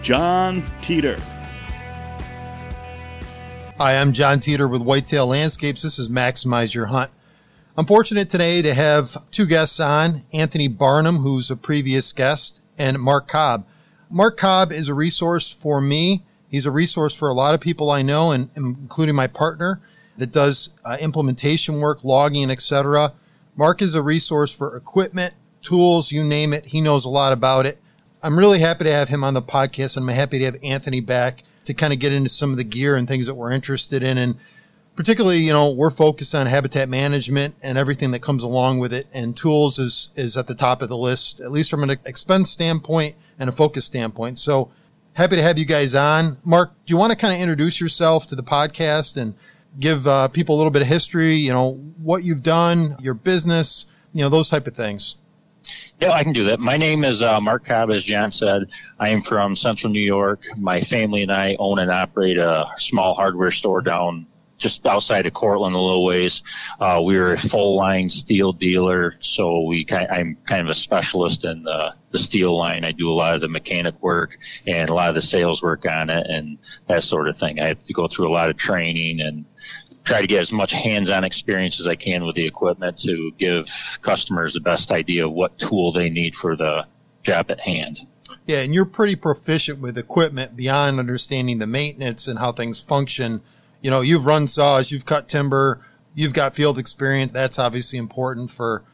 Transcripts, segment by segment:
John Teeter. Hi, I'm John Teeter with Whitetail Landscapes. This is Maximize Your Hunt. I'm fortunate today to have two guests on, Anthony Barnum, who's a previous guest, and Mark Cobb. Mark Cobb is a resource for me. He's a resource for a lot of people I know, and including my partner that does implementation work, logging, etc. Mark is a resource for equipment, tools, you name it. He knows a lot about it. I'm really happy to have him on the podcast, and I'm happy to have Anthony back to kind of get into some of the gear and things that we're interested in. And particularly, you know, we're focused on habitat management and everything that comes along with it. And tools is at the top of the list, at least from an expense standpoint and a focus standpoint. So happy to have you guys on. Mark, do you want to kind of introduce yourself to the podcast and give people a little bit of history, you know, what you've done, your business, you know, those type of things? Yeah, I can do that. My name is Mark Cobb, as John said. I am from Central New York. My family and I own and operate a small hardware store down just outside of Cortland a little ways. We're a full-line Stihl dealer, so I'm kind of a specialist in the Stihl line. I do a lot of the mechanic work and a lot of the sales work on it and that sort of thing. I have to go through a lot of training and try to get as much hands-on experience as I can with the equipment to give customers the best idea of what tool they need for the job at hand. Yeah, and you're pretty proficient with equipment beyond understanding the maintenance and how things function. You know, you've run saws, you've cut timber, you've got field experience. That's obviously important for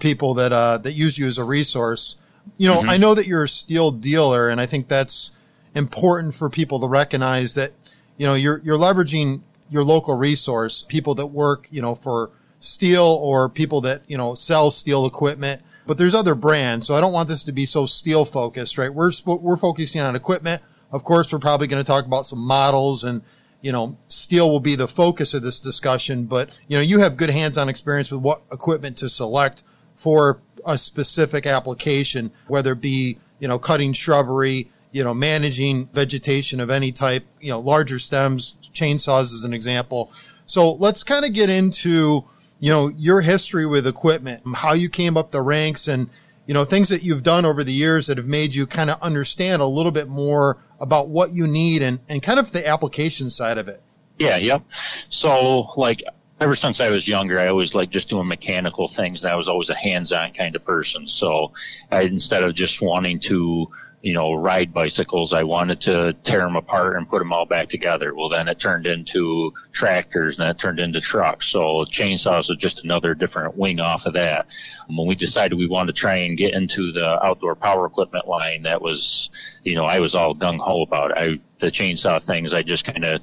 people that use you as a resource. You know, mm-hmm. I know that you're a Stihl dealer, and I think that's important for people to recognize that, you know, you're leveraging your local resource, people that work, you know, for Stihl or people that, you know, sell Stihl equipment, but there's other brands. So I don't want this to be so Stihl focused, right? We're focusing on equipment. Of course, we're probably going to talk about some models, and, you know, Stihl will be the focus of this discussion, but, you know, you have good hands-on experience with what equipment to select for a specific application, whether it be, you know, cutting shrubbery, you know, managing vegetation of any type, you know, larger stems, chainsaws is an example. So let's kind of get into, you know, your history with equipment, how you came up the ranks, and, you know, things that you've done over the years that have made you kind of understand a little bit more about what you need and kind of the application side of it. Yeah. Yep. So like, ever since I was younger, I always liked just doing mechanical things. And I was always a hands-on kind of person. So instead of just wanting to, you know, ride bicycles, I wanted to tear them apart and put them all back together. Well, then it turned into tractors, and that turned into trucks. So chainsaws are just another different wing off of that. When we decided we wanted to try and get into the outdoor power equipment line, that was, you know, I was all gung-ho about it. The chainsaw things, I just kind of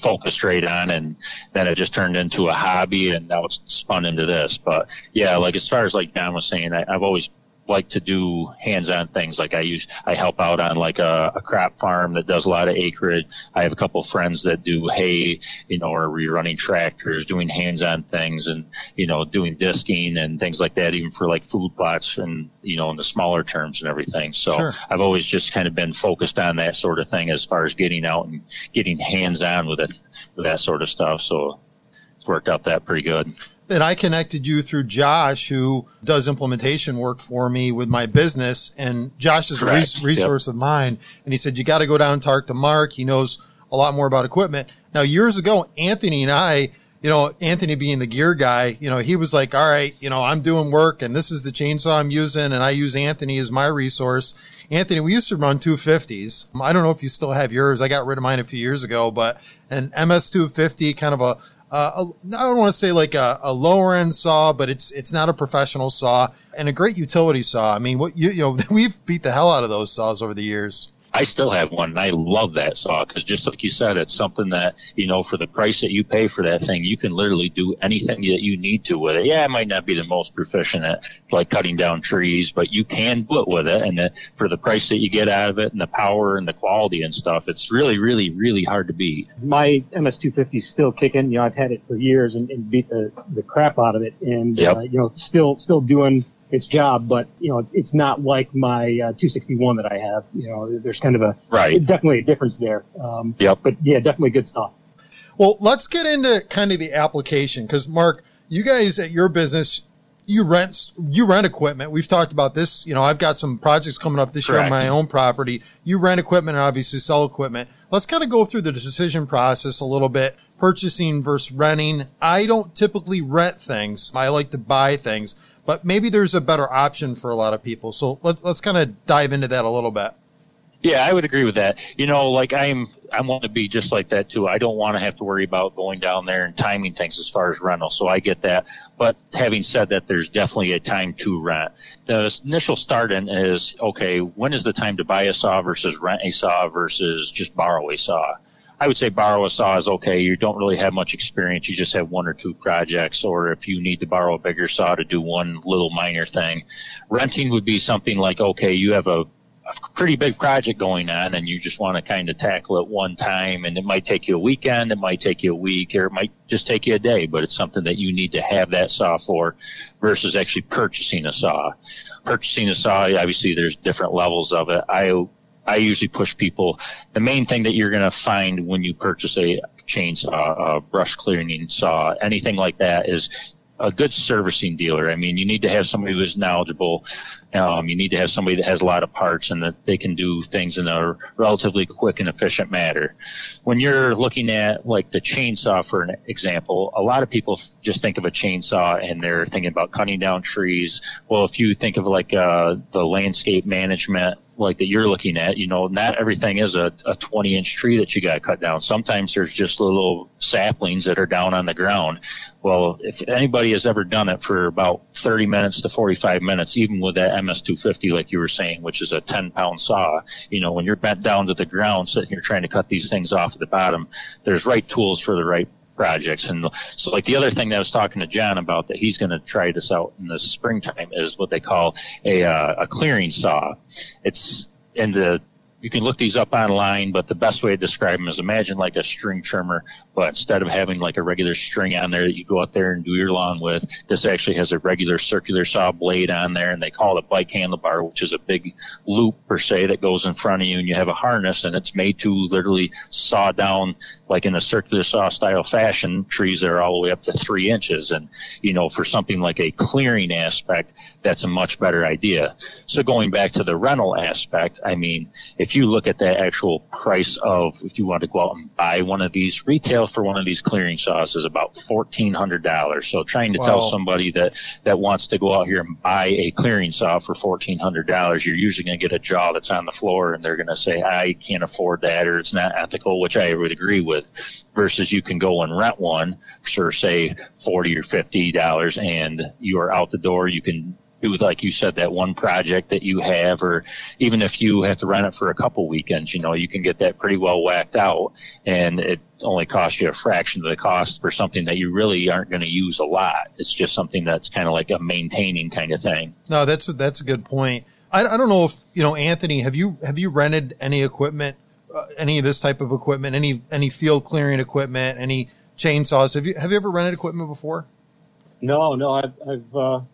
focused right on, and then it just turned into a hobby, and now it's spun into this. But yeah, like as far as like John was saying, I've always like to do hands-on things. Like I help out on like a crop farm that does a lot of acreage. I have a couple friends that do hay, you know, or rerunning tractors, doing hands-on things, and, you know, doing disking and things like that, even for like food plots and, you know, in the smaller terms and everything. So sure. I've always just kind of been focused on that sort of thing as far as getting out and getting hands-on with it, with that sort of stuff. So it's worked out that pretty good. And I connected you through Josh, who does implementation work for me with my business. And Josh is a resource of mine. And he said, you got to go down and talk to Mark. He knows a lot more about equipment. Now, years ago, Anthony and I, you know, Anthony being the gear guy, you know, he was like, all right, you know, I'm doing work and this is the chainsaw I'm using. And I use Anthony as my resource. Anthony, we used to run 250s. I don't know if you still have yours. I got rid of mine a few years ago, but an MS-250, kind of a I don't want to say like a lower end saw, but it's not a professional saw, and a great utility saw. I mean, what you know, we've beat the hell out of those saws over the years. I still have one, and I love that saw because, just like you said, it's something that, you know, for the price that you pay for that thing, you can literally do anything that you need to with it. Yeah, it might not be the most proficient at, like, cutting down trees, but you can do it with it. And for the price that you get out of it and the power and the quality and stuff, it's really, really, really hard to beat. My MS-250 is still kicking. You know, I've had it for years and beat the crap out of it, and, yep. You know, still doing its job, but, you know, it's not like my 261 that I have. You know, there's kind of a right. Definitely a difference there. Yep. But yeah, definitely good stuff. Well, let's get into kind of the application, because Mark, you guys at your business, you rent equipment. We've talked about this. You know, I've got some projects coming up this Correct. Year on my own property. You rent equipment and obviously sell equipment. Let's kind of go through the decision process a little bit. Purchasing versus renting. I don't typically rent things. I like to buy things. But maybe there's a better option for a lot of people. So let's kind of dive into that a little bit. Yeah, I would agree with that. You know, like I want to be just like that too. I don't want to have to worry about going down there and timing things as far as rental. So I get that. But having said that, there's definitely a time to rent. The initial start in is, okay, when is the time to buy a saw versus rent a saw versus just borrow a saw? I would say borrow a saw is okay. You don't really have much experience. You just have one or two projects, or if you need to borrow a bigger saw to do one little minor thing. Renting would be something like, okay, you have a pretty big project going on and you just want to kind of tackle it one time, and it might take you a weekend, it might take you a week, or it might just take you a day, but it's something that you need to have that saw for, versus actually purchasing a saw. Purchasing a saw, obviously there's different levels of it. I usually push people. The main thing that you're going to find when you purchase a chainsaw, a brush clearing saw, anything like that, is a good servicing dealer. I mean, you need to have somebody who's knowledgeable. You need to have somebody that has a lot of parts and that they can do things in a relatively quick and efficient manner. When you're looking at, like, the chainsaw, for an example, a lot of people just think of a chainsaw and they're thinking about cutting down trees. Well, if you think of, like, the landscape management, like that you're looking at, you know, not everything is a 20-inch tree that you got to cut down. Sometimes there's just little saplings that are down on the ground. Well, if anybody has ever done it for about 30 minutes to 45 minutes, even with that MS-250, like you were saying, which is a 10-pound saw, you know, when you're bent down to the ground sitting here trying to cut these things off at the bottom, there's right tools for the right projects. And so, like, the other thing that I was talking to John about, that he's going to try this out in the springtime, is what they call a clearing saw. It's in the you can look these up online, but the best way to describe them is, imagine like a string trimmer, but instead of having like a regular string on there that you go out there and do your lawn with, this actually has a regular circular saw blade on there, and they call it a bike handlebar, which is a big loop per se that goes in front of you, and you have a harness, and it's made to literally saw down, like in a circular saw style fashion, trees that are all the way up to 3 inches. And, you know, for something like a clearing aspect, that's a much better idea. So going back to the rental aspect, I mean, if you look at the actual price of, if you want to go out and buy one of these, retail for one of these clearing saws is about $1,400. So trying to tell somebody that wants to go out here and buy a clearing saw for $1,400, you're usually going to get a jaw that's on the floor, and they're going to say, I can't afford that, or it's not ethical, which I would agree with, versus you can go and rent one for, say, $40 or $50, and you are out the door. You can do, like you said, that one project that you have, or even if you have to rent it for a couple weekends, you know, you can get that pretty well whacked out, and it only costs you a fraction of the cost for something that you really aren't going to use a lot. It's just something that's kind of like a maintaining kind of thing. No, that's a good point. I don't know if, you know, Anthony, have you rented any equipment, any of this type of equipment, any field clearing equipment, any chainsaws? Have you ever rented equipment before? No, I've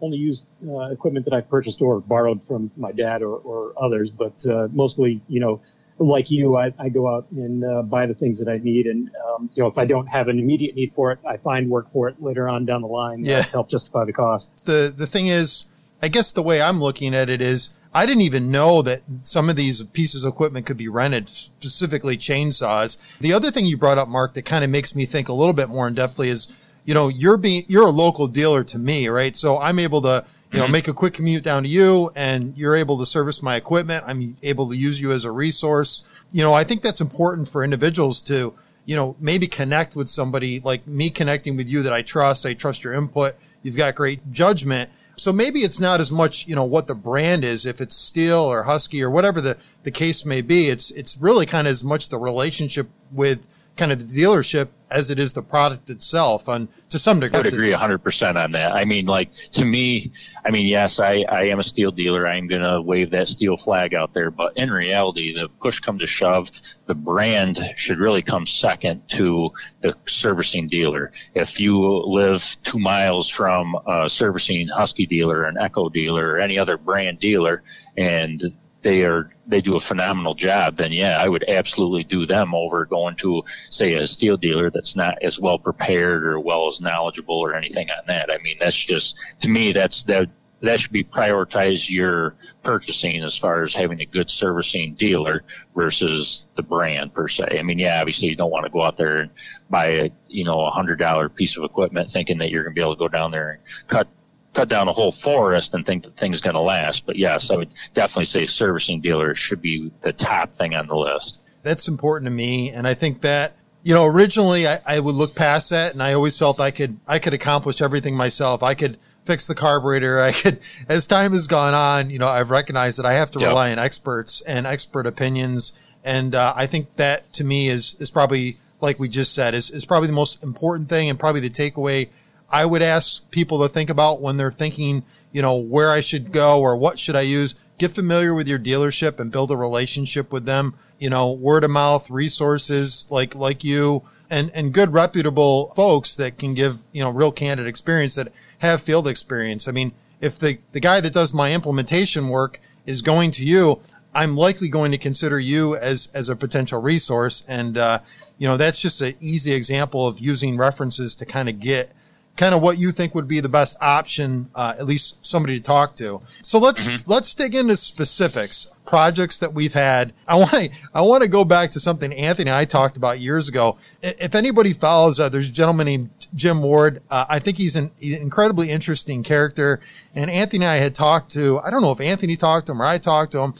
only used equipment that I purchased or borrowed from my dad or others, but mostly, you know, like you, I go out and buy the things that I need, and you know, if I don't have an immediate need for it, I find work for it later on down the line to help justify the cost. The thing is, I guess the way I'm looking at it is, I didn't even know that some of these pieces of equipment could be rented, specifically chainsaws. The other thing you brought up, Mark, that kind of makes me think a little bit more in depthly is, you know, you're a local dealer to me, right? So I'm able to, you know, make a quick commute down to you and you're able to service my equipment. I'm able to use you as a resource. You know, I think that's important for individuals to, you know, maybe connect with somebody like me connecting with you that I trust. I trust your input. You've got great judgment. So maybe it's not as much, you know, what the brand is, if it's Stihl or Husky or whatever the case may be. It's really kind of as much the relationship with kind of the dealership as it is the product itself. And to some degree, I would agree 100% on that. I mean, like, to me, I mean, yes, I am a Stihl dealer. I'm going to wave that Stihl flag out there. But in reality, the push come to shove, the brand should really come second to the servicing dealer. If you live 2 miles from a servicing Husky dealer, an Echo dealer, or any other brand dealer, and they do a phenomenal job, then yeah, I would absolutely do them over going to, say, a Stihl dealer that's not as well prepared or well as knowledgeable or anything on that. I mean, that's just, to me, that should be prioritized your purchasing as far as having a good servicing dealer versus the brand per se. I mean, yeah, obviously you don't want to go out there and buy a, you know, $100 piece of equipment thinking that you're going to be able to go down there and cut down a whole forest and think that thing's going to last. But yes, I would definitely say servicing dealers should be the top thing on the list. That's important to me. And I think that, you know, originally I would look past that, and I always felt I could accomplish everything myself. I could fix the carburetor. I could, as time has gone on, you know, I've recognized that I have to rely on experts and expert opinions. And I think that, to me, is probably, like we just said, is probably the most important thing, and probably the takeaway I would ask people to think about when they're thinking, you know, where I should go or what should I use. Get familiar with your dealership and build a relationship with them. You know, word of mouth, resources like you and good reputable folks that can give, you know, real candid experience, that have field experience. I mean, if the guy that does my implementation work is going to you, I'm likely going to consider you as a potential resource. And, you know, that's just an easy example of using references to kind of get kind of what you think would be the best option, at least somebody to talk to. So let's dig into specifics, projects that we've had. I want to go back to something Anthony and I talked about years ago. If anybody follows, there's a gentleman named Jim Ward. I think he's an incredibly interesting character. And Anthony and I had talked to, I don't know if Anthony talked to him or I talked to him.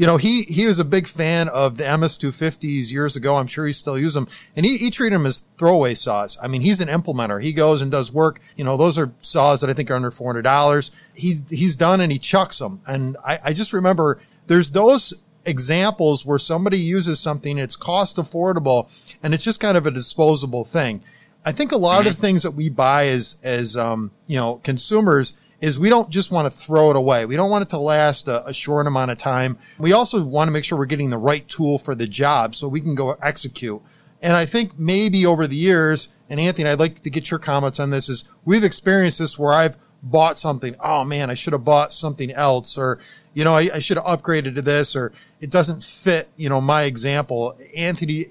You know, he was a big fan of the MS-250s years ago. I'm sure he still uses them. And he treated them as throwaway saws. I mean, he's an implementer. He goes and does work. You know, those are saws that I think are under $400. He's done and he chucks them. And I just remember there's those examples where somebody uses something, it's cost affordable, and it's just kind of a disposable thing. I think a lot of the things that we buy as you know, consumers is we don't just want to throw it away. We don't want it to last a short amount of time. We also want to make sure we're getting the right tool for the job so we can go execute. And I think maybe over the years, and Anthony, I'd like to get your comments on this, is we've experienced this where I've bought something. Oh man, I should have bought something else, or, you know, I should have upgraded to this, or it doesn't fit, you know, my example. Anthony,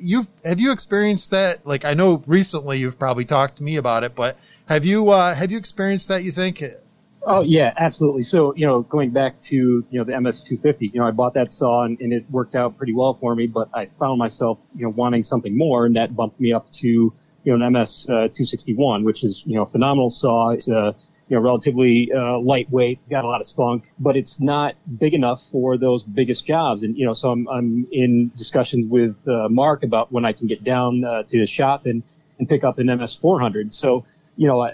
have you experienced that? Like, I know recently you've probably talked to me about it, but have you experienced that, you think? Oh, yeah, absolutely. So, you know, going back to, you know, the MS-250, you know, I bought that saw and it worked out pretty well for me, but I found myself, you know, wanting something more, and that bumped me up to, you know, an MS-261, which is, you know, a phenomenal saw. It's, you know, relatively lightweight. It's got a lot of spunk, but it's not big enough for those biggest jobs. And, you know, so I'm in discussions with Mark about when I can get down to his shop and pick up an MS-400. So, you know,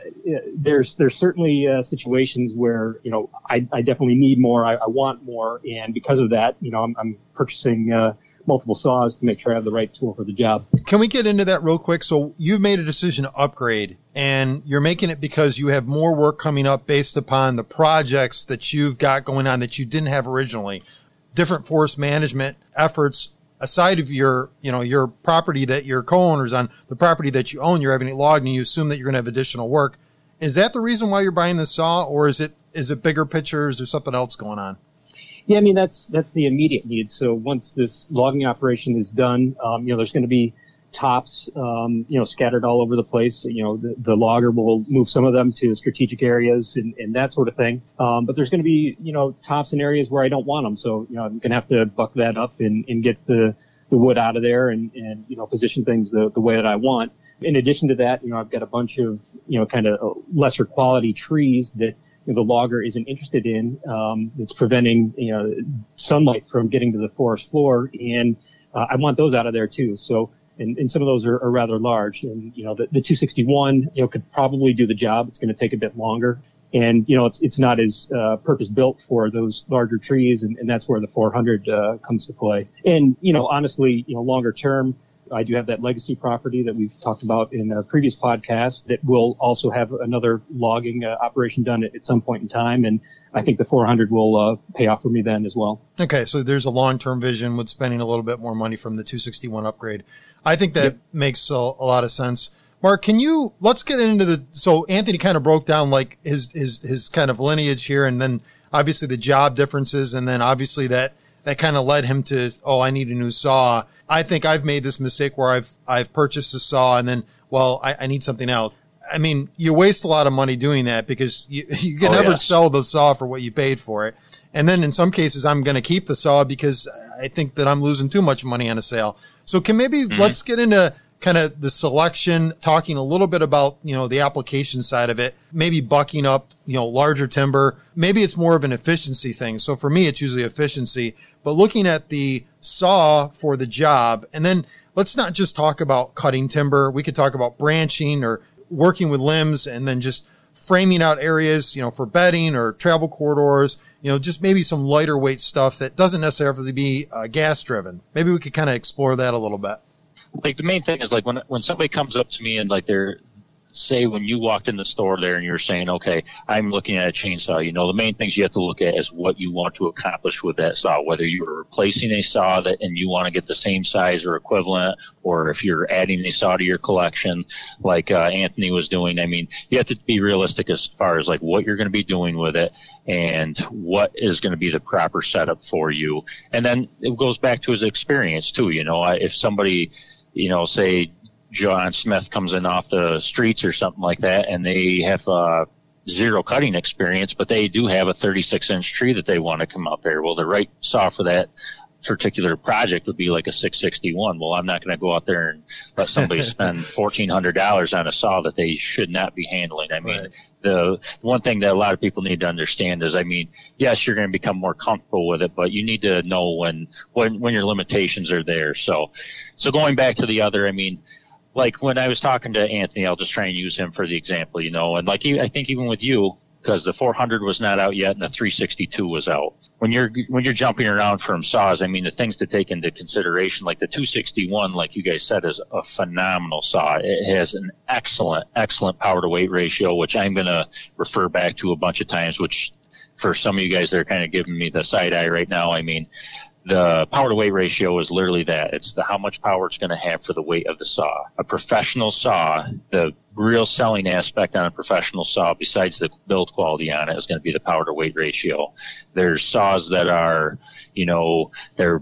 there's certainly situations where, you know, I definitely need more. I want more. And because of that, you know, I'm purchasing multiple saws to make sure I have the right tool for the job. Can we get into that real quick? So you've made a decision to upgrade, and you're making it because you have more work coming up based upon the projects that you've got going on that you didn't have originally. Different forest management efforts aside of your, you know, your property that your co-owners on, the property that you own, you're having it logged and you assume that you're going to have additional work. Is that the reason why you're buying the saw, or is it bigger pictures or something else going on? Yeah, I mean, that's the immediate need. So once this logging operation is done, you know, there's going to be tops, you know, scattered all over the place. You know, the logger will move some of them to strategic areas and that sort of thing. But there's going to be, you know, tops in areas where I don't want them. So, you know, I'm going to have to buck that up and get the wood out of there and, you know, position things the way that I want. In addition to that, you know, I've got a bunch of, you know, kind of lesser quality trees that, the logger isn't interested in. It's preventing, sunlight from getting to the forest floor. And I want those out of there too. So, and some of those are rather large. And, the 261, could probably do the job. It's going to take a bit longer. And, it's not as purpose built for those larger trees. And that's where the 400 comes to play. And, honestly, longer term, I do have that legacy property that we've talked about in a previous podcast that will also have another logging operation done at some point in time. And I think the 400 will pay off for me then as well. Okay. So there's a long-term vision with spending a little bit more money from the 261 upgrade. I think that makes a lot of sense. Mark, let's get into so Anthony kind of broke down like his kind of lineage here. And then obviously the job differences. And then obviously that kind of led him to, I need a new saw. I think I've made this mistake where I've purchased a saw and then, I need something else. I mean, you waste a lot of money doing that because you can never sell the saw for what you paid for it. And then in some cases, I'm going to keep the saw because I think that I'm losing too much money on a sale. So let's get into kind of the selection, talking a little bit about, the application side of it, maybe bucking up, larger timber. Maybe it's more of an efficiency thing. So for me, it's usually efficiency, but looking at the saw for the job. And then let's not just talk about cutting timber. We could talk about branching or working with limbs and then just framing out areas, for bedding or travel corridors, just maybe some lighter weight stuff that doesn't necessarily be gas driven. Maybe we could kind of explore that a little bit. Like the main thing is like when somebody comes up to me and like say when you walked in the store there and you're saying, okay, I'm looking at a chainsaw, the main things you have to look at is what you want to accomplish with that saw, whether you're replacing a saw and you want to get the same size or equivalent, or if you're adding a saw to your collection like Anthony was doing. I mean, you have to be realistic as far as like what you're going to be doing with it and what is going to be the proper setup for you. And then it goes back to his experience too. If somebody, say John Smith comes in off the streets or something like that, and they have zero cutting experience, but they do have a 36-inch tree that they want to come up there. Well, the right saw for that particular project would be like a 661. Well, I'm not going to go out there and let somebody spend $1,400 on a saw that they should not be handling. I mean, the one thing that a lot of people need to understand is, yes, you're going to become more comfortable with it, but you need to know when your limitations are there. So going back to the other, like when I was talking to Anthony, I'll just try and use him for the example, and like I think even with you, because the 400 was not out yet and the 362 was out. When you're jumping around from saws, the things to take into consideration, like the 261, like you guys said, is a phenomenal saw. It has an excellent, excellent power to weight ratio, which I'm going to refer back to a bunch of times, which for some of you guys that are kind of giving me the side eye right now, the power to weight ratio is literally that. It's how much power it's going to have for the weight of the saw. A professional saw, the real selling aspect on a professional saw, besides the build quality on it, is going to be the power to weight ratio. There's saws that are, they're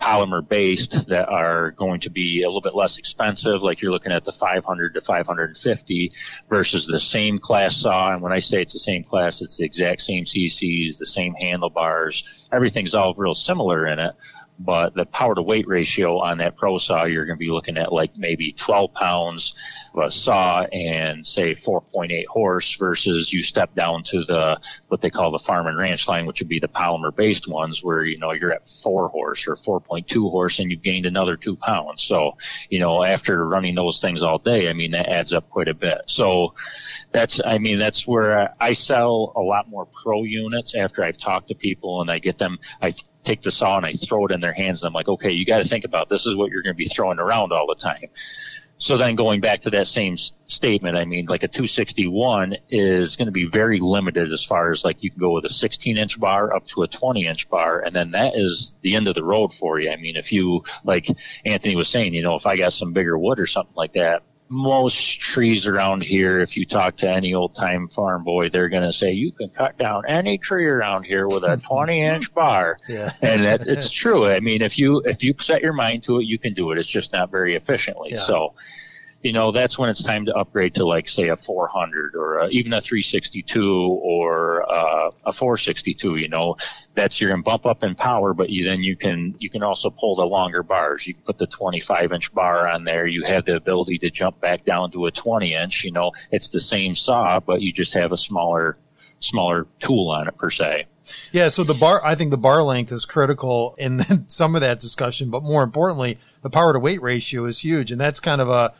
polymer based that are going to be a little bit less expensive. Like you're looking at the 500 to 550 versus the same class saw. And when I say it's the same class, it's the exact same CCs, the same handlebars. Everything's all real similar in it. But the power to weight ratio on that pro saw, you're going to be looking at like maybe 12 pounds of a saw and say 4.8 horse versus you step down to the, what they call the farm and ranch line, which would be the polymer based ones where, you're at 4 horse or 4.2 horse and you've gained another 2 pounds. So, after running those things all day, that adds up quite a bit. So that's where I sell a lot more pro units after I've talked to people and I get them, I take the saw and I throw it in their hands. And I'm like, okay, you got to think about this is what you're going to be throwing around all the time. So then going back to that same statement, like a 261 is going to be very limited as far as like you can go with a 16-inch bar up to a 20-inch bar. And then that is the end of the road for you. If you, like Anthony was saying, if I got some bigger wood or something like that, most trees around here, if you talk to any old-time farm boy, they're going to say, you can cut down any tree around here with a 20-inch bar. Yeah. And it's true. If you set your mind to it, you can do it. It's just not very efficiently. Yeah. So, that's when it's time to upgrade to, like, say, a 400 or even a 362 or a 462, That's your bump up in power, but you can also pull the longer bars. You can put the 25-inch bar on there. You have the ability to jump back down to a 20-inch. It's the same saw, but you just have a smaller smaller tool on it per se. Yeah, so I think the bar length is critical in some of that discussion, but more importantly, the power to weight ratio is huge, and that's kind of a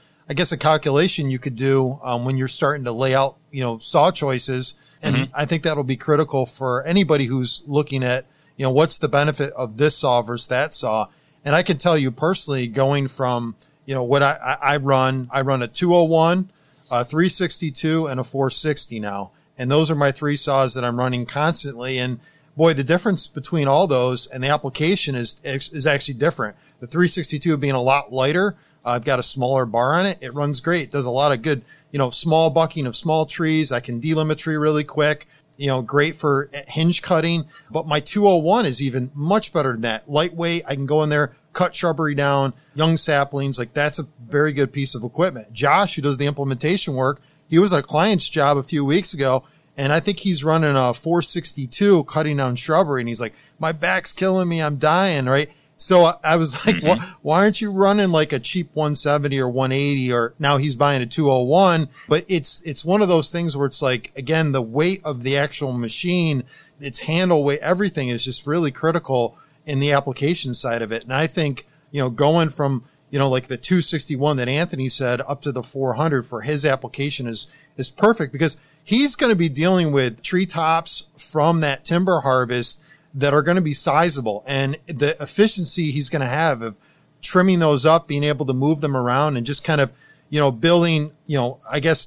calculation you could do when you're starting to lay out, saw choices, and mm-hmm. I think that'll be critical for anybody who's looking at, what's the benefit of this saw versus that saw. And I can tell you personally, going from, what I run a 201, a 362, and a 460 now. And those are my three saws that I'm running constantly. And boy, the difference between all those and the application is actually different. The 362 being a lot lighter. I've got a smaller bar on it. It runs great. It does a lot of good, small bucking of small trees. I can delimit tree really quick, great for hinge cutting. But my 201 is even much better than that. Lightweight. I can go in there, cut shrubbery down, young saplings. Like, that's a very good piece of equipment. Josh, who does the implementation work, he was at a client's job a few weeks ago, and I think he's running a 462 cutting down shrubbery. And he's like, my back's killing me. I'm dying, right? So I was like, mm-hmm. why aren't you running like a cheap 170 or 180? Or now he's buying a 201. But it's one of those things where it's like, again, the weight of the actual machine, its handle weight, everything is just really critical in the application side of it. And I think, going from, like the 261 that Anthony said up to the 400 for his application is perfect, because he's going to be dealing with treetops from that timber harvest that are going to be sizable, and the efficiency he's going to have of trimming those up, being able to move them around, and just kind of, building,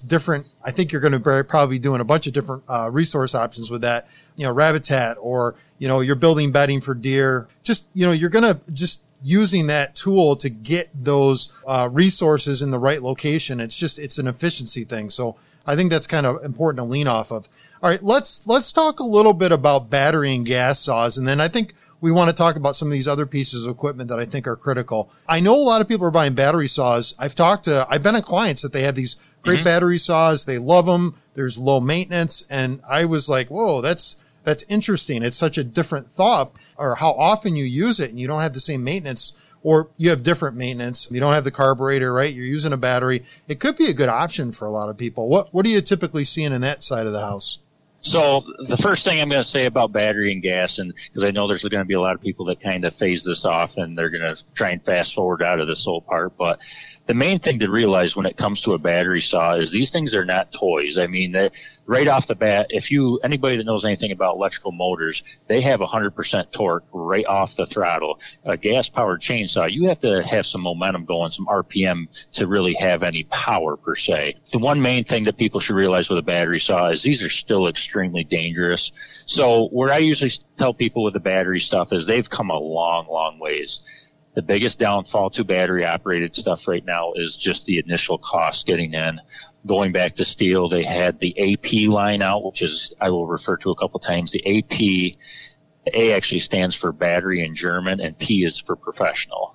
different. I think you're going to probably be doing a bunch of different resource options with that, rabbit's hat, or, you're building bedding for deer. Just, you're going to just using that tool to get those resources in the right location. It's an efficiency thing. So I think that's kind of important to lean off of. All right, let's talk a little bit about battery and gas saws. And then I think we want to talk about some of these other pieces of equipment that I think are critical. I know a lot of people are buying battery saws. I've been at clients that they have these great mm-hmm. battery saws. They love them. There's low maintenance. And I was like, whoa, that's interesting. It's such a different thought, or how often you use it, and you don't have the same maintenance, or you have different maintenance. You don't have the carburetor, right? You're using a battery. It could be a good option for a lot of people. What are you typically seeing in that side of the house? So the first thing I'm going to say about battery and gas, and because I know there's going to be a lot of people that kind of phase this off and they're going to try and fast forward out of this whole part, but the main thing to realize when it comes to a battery saw is these things are not toys. I mean, right off the bat, anybody that knows anything about electrical motors, they have 100% torque right off the throttle. A gas-powered chainsaw, you have to have some momentum going, some RPM to really have any power per se. The one main thing that people should realize with a battery saw is these are still extremely dangerous. So where I usually tell people with the battery stuff is they've come a long, long ways. The biggest downfall to battery-operated stuff right now is just the initial cost getting in. Going back to Stihl, they had the AP line out, which is I will refer to a couple times. The AP, A actually stands for battery in German, and P is for professional.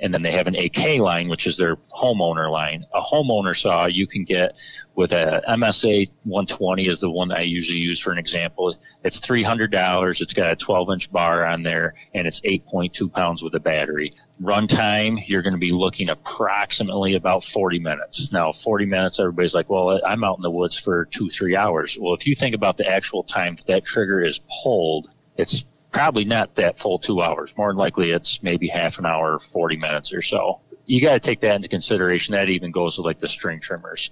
And then they have an AK line, which is their homeowner line. A homeowner saw you can get with a MSA-120 is the one I usually use for an example. It's $300. It's got a 12-inch bar on there, and it's 8.2 pounds with a battery. Runtime, you're going to be looking approximately about 40 minutes. Now, 40 minutes, everybody's like, well, I'm out in the woods for 2-3 hours. Well, if you think about the actual time that trigger is pulled, it's probably not that full 2 hours. More than likely, it's maybe half an hour, 40 minutes or so. You got to take that into consideration. That even goes with like the string trimmers.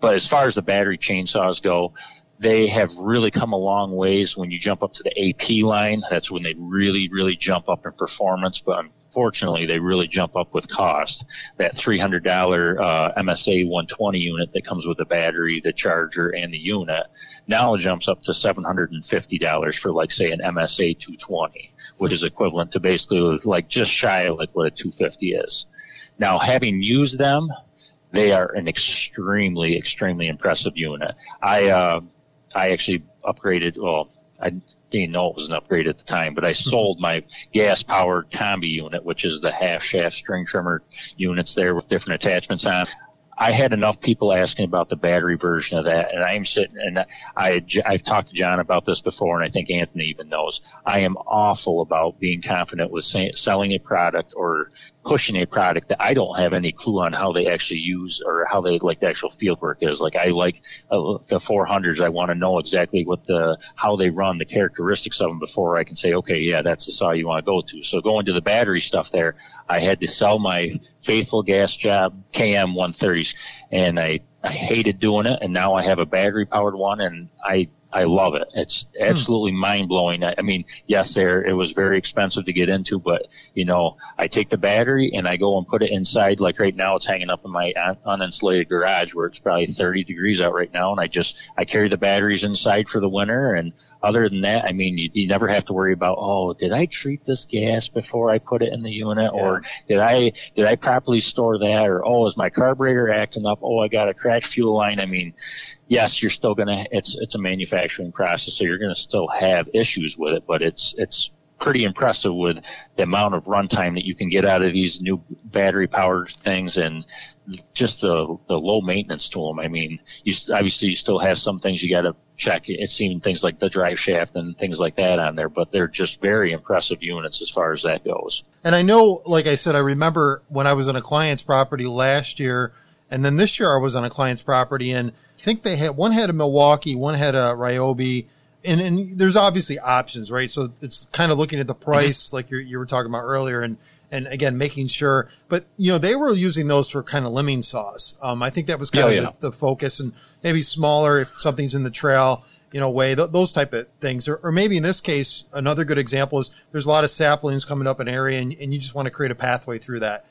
But as far as the battery chainsaws go, they have really come a long ways. When you jump up to the AP line, that's when they really, really jump up in performance. But unfortunately, they really jump up with cost. That $300 MSA-120 unit that comes with the battery, the charger, and the unit now jumps up to $750 for, like, say, an MSA-220, which is equivalent to basically like just shy of like what a 250 is. Now, having used them, they are an extremely, extremely impressive unit. I actually upgraded, well, I didn't know it was an upgrade at the time, but I sold my gas-powered combi unit, which is the half-shaft string trimmer units there with different attachments on. I had enough people asking about the battery version of that, and I'm sitting, and I've talked to John about this before, and I think Anthony even knows. I am awful about being confident with selling a product or pushing a product that I don't have any clue on how they actually use or how they like the actual field work is. Like I like the 400s. I want to know exactly what how they run, the characteristics of them before I can say, okay, yeah, that's the saw you want to go to. So going to the battery stuff there, I had to sell my faithful gas job KM130s, and I hated doing it. And now I have a battery powered one, and I love it. It's absolutely mind-blowing. I mean, yes, it was very expensive to get into, but, you know, I take the battery and I go and put it inside. Like right now, it's hanging up in my uninsulated garage where it's probably 30 degrees out right now. And I carry the batteries inside for the winter. And other than that, I mean, you never have to worry about, oh, did I treat this gas before I put it in the unit? Yeah. Or did I properly store that? Or, oh, is my carburetor acting up? Oh, I got a cracked fuel line. I mean, yes, you're still going to – it's a manufacturing process, so you're going to still have issues with it, but it's pretty impressive with the amount of runtime that you can get out of these new battery-powered things and just the low maintenance to them. I mean, obviously you still have some things you got to check. It's even things like the drive shaft and things like that on there, but they're just very impressive units as far as that goes. And I know, like I said, I remember when I was on a client's property last year, and then this year I was on a client's property, and – I think they had one had a Milwaukee, one had a Ryobi, and there's obviously options, right? So it's kind of looking at the price, like you were talking about earlier, and again making sure. But you know they were using those for kind of limbing saws. I think that was kind of the focus, and maybe smaller if something's in the trail, you know, way those type of things, or maybe in this case another good example is there's a lot of saplings coming up an area, and you just want to create a pathway through that.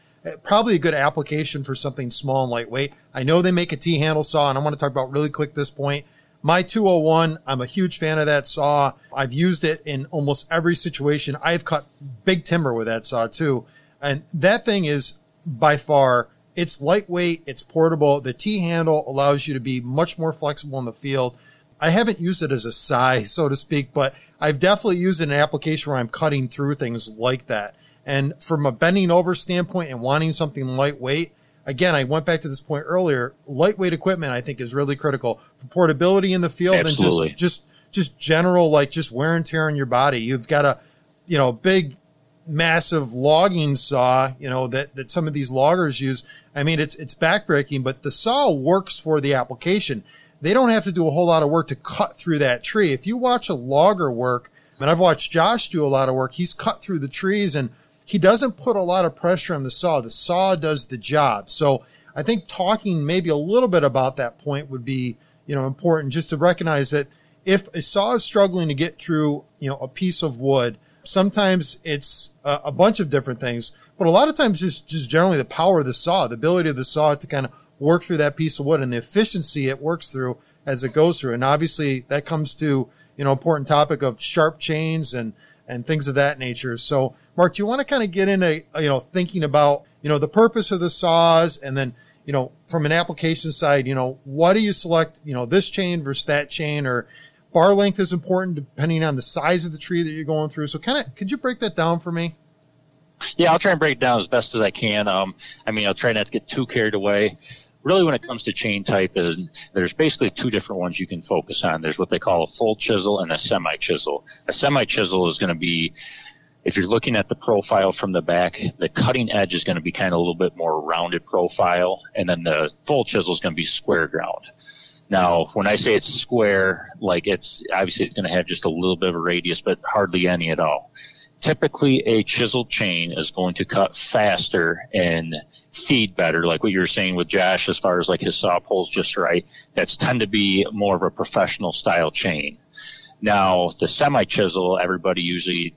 Probably a good application for something small and lightweight. I know they make a T-handle saw, and I want to talk about really quick this point. My 201, I'm a huge fan of that saw. I've used it in almost every situation. I've cut big timber with that saw too. And that thing is by far, it's lightweight, it's portable. The T-handle allows you to be much more flexible in the field. I haven't used it as a size, so to speak, but I've definitely used it in an application where I'm cutting through things like that. And from a bending over standpoint and wanting something lightweight, again, I went back to this point earlier, lightweight equipment I think is really critical for portability in the field. Absolutely. And just general, like just wear and tear on your body. You've got a, you know, big, massive logging saw, you know, that some of these loggers use. I mean, it's backbreaking, but the saw works for the application. They don't have to do a whole lot of work to cut through that tree. If you watch a logger work, and I've watched Josh do a lot of work, he's cut through the trees and he doesn't put a lot of pressure on the saw. The saw does the job. So I think talking maybe a little bit about that point would be, you know, important just to recognize that if a saw is struggling to get through, you know, a piece of wood, sometimes it's a bunch of different things, but a lot of times it's just generally the power of the saw, the ability of the saw to kind of work through that piece of wood and the efficiency it works through as it goes through. And obviously that comes to, you know, important topic of sharp chains and things of that nature. So Mark, do you want to kind of get into, you know, thinking about, you know, the purpose of the saws and then, you know, from an application side, you know, what do you select, you know, this chain versus that chain, or bar length is important depending on the size of the tree that you're going through. So kind of, could you break that down for me? Yeah, I'll try and break it down as best as I can. I mean, I'll try not to get too carried away. Really, when it comes to chain type, there's basically two different ones you can focus on. There's what they call a full chisel and a semi-chisel. A semi-chisel is going to be, if you're looking at the profile from the back, the cutting edge is going to be kind of a little bit more rounded profile, and then the full chisel is going to be square ground. Now, when I say it's square, like it's obviously it's going to have just a little bit of a radius, but hardly any at all. Typically, a chisel chain is going to cut faster and feed better, like what you were saying with Josh as far as like his saw pulls just right. That's tend to be more of a professional style chain. Now, the semi-chisel, everybody usually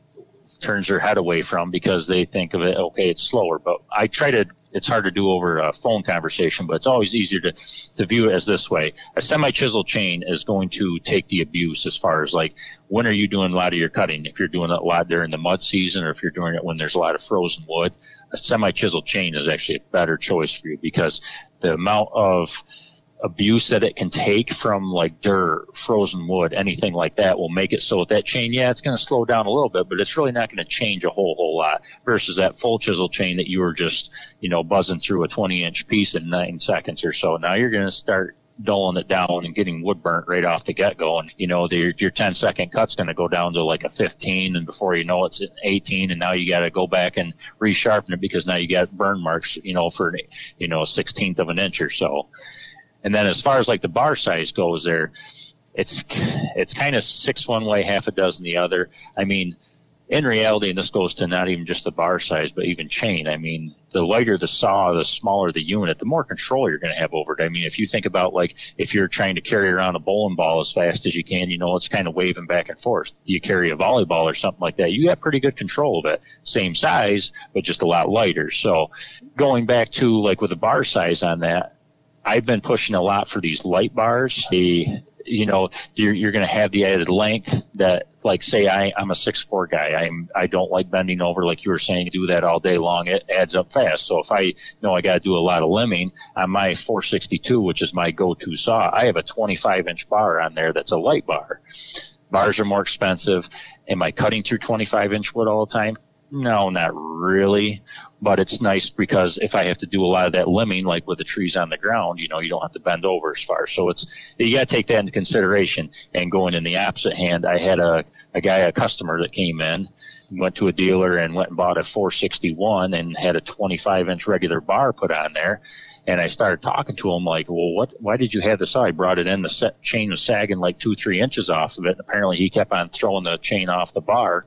turns their head away from because they think of it, okay, it's slower. But I try to, it's hard to do over a phone conversation, but it's always easier to view it as this way. A semi-chisel chain is going to take the abuse as far as like, when are you doing a lot of your cutting? If you're doing it a lot during the mud season, or if you're doing it when there's a lot of frozen wood, a semi-chisel chain is actually a better choice for you because the amount of abuse that it can take from like dirt, frozen wood, anything like that will make it so with that chain, yeah, it's going to slow down a little bit, but it's really not going to change a whole lot versus that full chisel chain that you were just, you know, buzzing through a 20-inch piece in 9 seconds or so. Now you're going to start dulling it down and getting wood burnt right off the get-go, and you know your 10-second cut's going to go down to like a 15, and before you know it's an 18, and now you got to go back and resharpen it because now you got burn marks, you know, for, you know, 1/16 of an inch or so. And then as far as like the bar size goes, there it's kind of six one way, half a dozen the other. I mean, in reality, and this goes to not even just the bar size, but even chain, I mean, the lighter the saw, the smaller the unit, the more control you're going to have over it. I mean, if you think about, like, if you're trying to carry around a bowling ball as fast as you can, you know, it's kind of waving back and forth. You carry a volleyball or something like that, you got pretty good control of it. Same size, but just a lot lighter. So going back to, like, with the bar size on that, I've been pushing a lot for these light bars. You know, you're going to have the added length that, like, say I'm a 6'4" guy. I don't like bending over, like you were saying, do that all day long. It adds up fast. So if I know I got to do a lot of limbing on my 462, which is my go-to saw, I have a 25-inch bar on there that's a light bar. Bars are more expensive. Am I cutting through 25-inch wood all the time? No, not really, but it's nice because if I have to do a lot of that limbing, like with the trees on the ground, you know, you don't have to bend over as far. So it's, you got to take that into consideration. And going in the opposite hand, I had a customer that came in, went to a dealer and went and bought a 461 and had a 25-inch regular bar put on there. And I started talking to him like, well, why did you have this? I brought it in. The chain was sagging like 2-3 inches off of it. And apparently he kept on throwing the chain off the bar.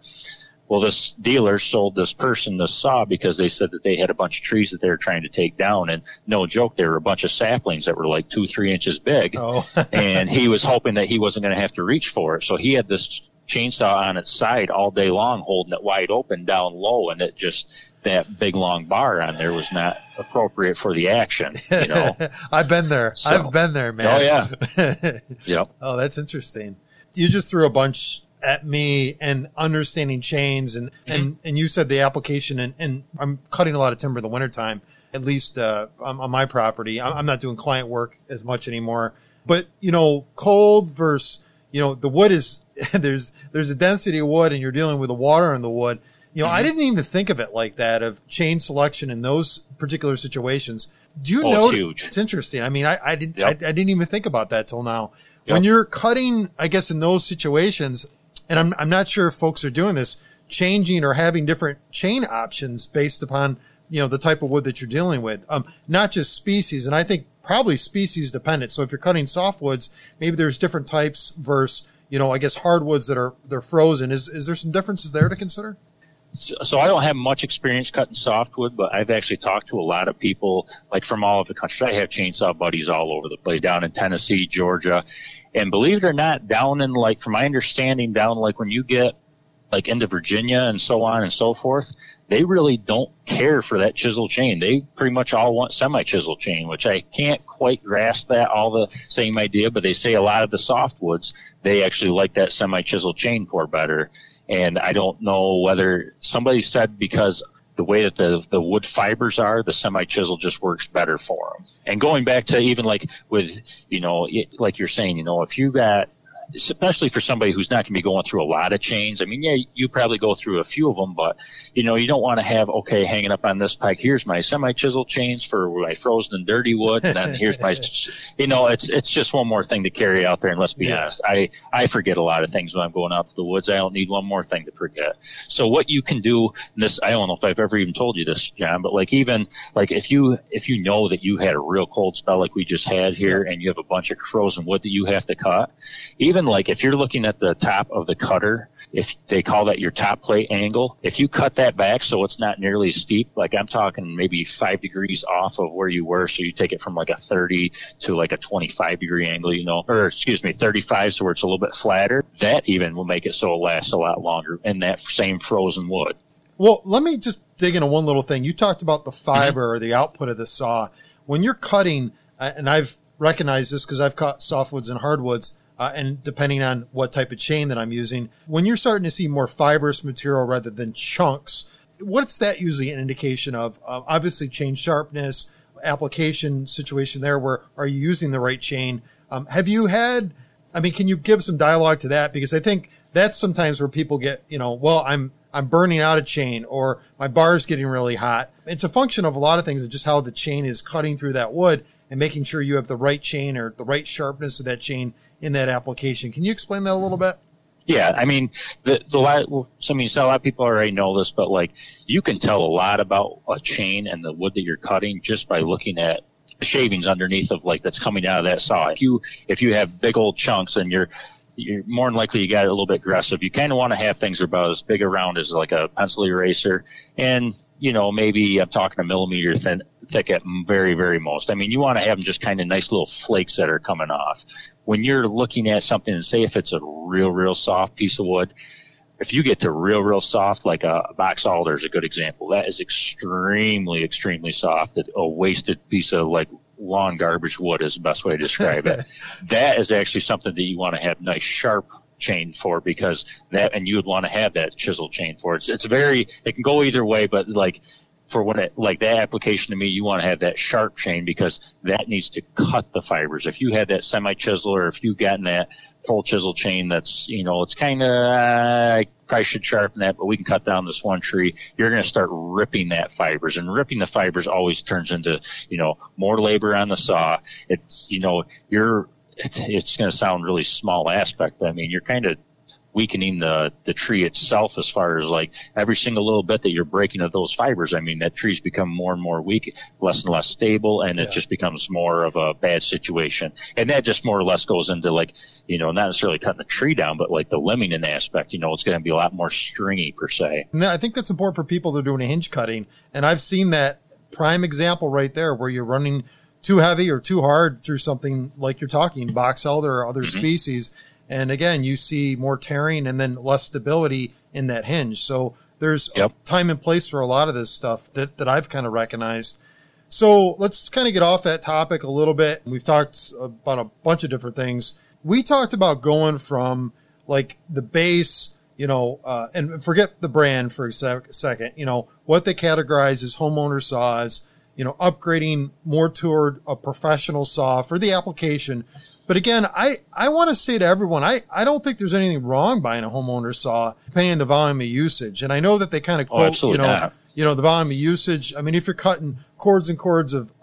Well, this dealer sold this person this saw because they said that they had a bunch of trees that they were trying to take down. And no joke, there were a bunch of saplings that were like 2-3 inches big. Oh. And he was hoping that he wasn't going to have to reach for it. So he had this chainsaw on its side all day long, holding it wide open down low. And it just, that big long bar on there was not appropriate for the action, you know. I've been there. So, I've been there, man. Oh, yeah. Yep. Oh, that's interesting. You just threw a bunch at me and understanding chains and you said the application and I'm cutting a lot of timber in the wintertime, at least on my property. I'm not doing client work as much anymore, but you know, cold versus, you know, the wood is, there's a density of wood and you're dealing with the water in the wood. You know, I didn't even think of it like that, of chain selection in those particular situations. Do you know? Huge. It's interesting. I mean, I didn't even think about that till now. Yep. When you're cutting, I guess in those situations, and I'm not sure if folks are doing this, changing or having different chain options based upon, you know, the type of wood that you're dealing with, not just species. And I think probably species dependent. So if you're cutting softwoods, maybe there's different types versus, you know, I guess hardwoods that are, they're frozen. Is there some differences there to consider? So I don't have much experience cutting softwood, but I've actually talked to a lot of people, like from all over the country. I have chainsaw buddies all over the place, down in Tennessee, Georgia. And believe it or not, down in, like, from my understanding, down, like, when you get, like, into Virginia and so on and so forth, they really don't care for that chisel chain. They pretty much all want semi-chisel chain, which I can't quite grasp that, all the same idea, but they say a lot of the softwoods, they actually like that semi-chisel chain for better. And I don't know whether somebody said because the way that the wood fibers are, the semi-chisel just works better for them. And going back to even like with, you know, like you're saying, you know, if you got, especially for somebody who's not going to be going through a lot of chains, I mean, yeah, you probably go through a few of them, but, you know, you don't want to have, okay, hanging up on this pike, here's my semi-chisel chains for my frozen and dirty wood, and then here's my, you know, it's just one more thing to carry out there, and let's be honest, I forget a lot of things when I'm going out to the woods. I don't need one more thing to forget. So what you can do, and this, I don't know if I've ever even told you this, John, but like even, like if you know that you had a real cold spell like we just had here, and you have a bunch of frozen wood that you have to cut, even like if you're looking at the top of the cutter, if they call that your top plate angle, if you cut that back so it's not nearly steep, like I'm talking maybe 5 degrees off of where you were, so you take it from like a 30 to like a 25-degree angle, you know, or excuse me, 35, so where it's a little bit flatter, that even will make it so it lasts a lot longer in that same frozen wood. Well, let me just dig into one little thing. You talked about the fiber or the output of the saw. When you're cutting, and I've recognized this because I've cut softwoods and hardwoods, and depending on what type of chain that I'm using, when you're starting to see more fibrous material rather than chunks, what's that usually an indication of? Obviously chain sharpness, application situation there where are you using the right chain? Have you had, I mean, can you give some dialogue to that? Because I think that's sometimes where people get, you know, well, I'm burning out a chain or my bar's getting really hot. It's a function of a lot of things of just how the chain is cutting through that wood and making sure you have the right chain or the right sharpness of that chain in that application. Can you explain that a little bit? Yeah, I mean, a lot of people already know this, but like you can tell a lot about a chain and the wood that you're cutting just by looking at shavings underneath of like that's coming out of that saw. If you have big old chunks and you're more than likely you got it a little bit aggressive. You kind of want to have things about as big around as like a pencil eraser, and you know maybe I'm talking a millimeter thick at very, very most. I mean, you want to have them just kind of nice little flakes that are coming off. When you're looking at something, and say if it's a real, real soft piece of wood, if you get to real, real soft, like a box alder is a good example. That is extremely, extremely soft. It's a wasted piece of like lawn garbage wood is the best way to describe it. That is actually something that you want to have nice sharp chain for, because that, and you would want to have that chisel chain for it. It's very, it can go either way, but like for when it, like that application to me, you want to have that sharp chain because that needs to cut the fibers. If you had that semi chisel or if you've gotten that full chisel chain, that's, you know, it's kind of, I probably should sharpen that, but we can cut down this one tree. You're going to start ripping that fibers, and ripping the fibers always turns into, you know, more labor on the saw. It's, you know, it's going to sound really small aspect, but I mean, you're kind of weakening the tree itself as far as like every single little bit that you're breaking of those fibers. I mean, that tree's become more and more weak, less and less stable, and it just becomes more of a bad situation. And that just more or less goes into like, you know, not necessarily cutting the tree down, but like the limbing aspect, you know, it's going to be a lot more stringy per se. And I think that's important for people that are doing a hinge cutting. And I've seen that prime example right there where you're running too heavy or too hard through something like you're talking box elder or other species. And again, you see more tearing and then less stability in that hinge. So there's time and place for a lot of this stuff that I've kind of recognized. So let's kind of get off that topic a little bit. We've talked about a bunch of different things. We talked about going from like the base, you know, and forget the brand for a second, you know, what they categorize as homeowner saws, you know, upgrading more toward a professional saw for the application. But again, I want to say to everyone, I don't think there's anything wrong buying a homeowner saw, depending on the volume of usage. And I know that they kind of quote, you know, the volume of usage. I mean, if you're cutting cords and cords of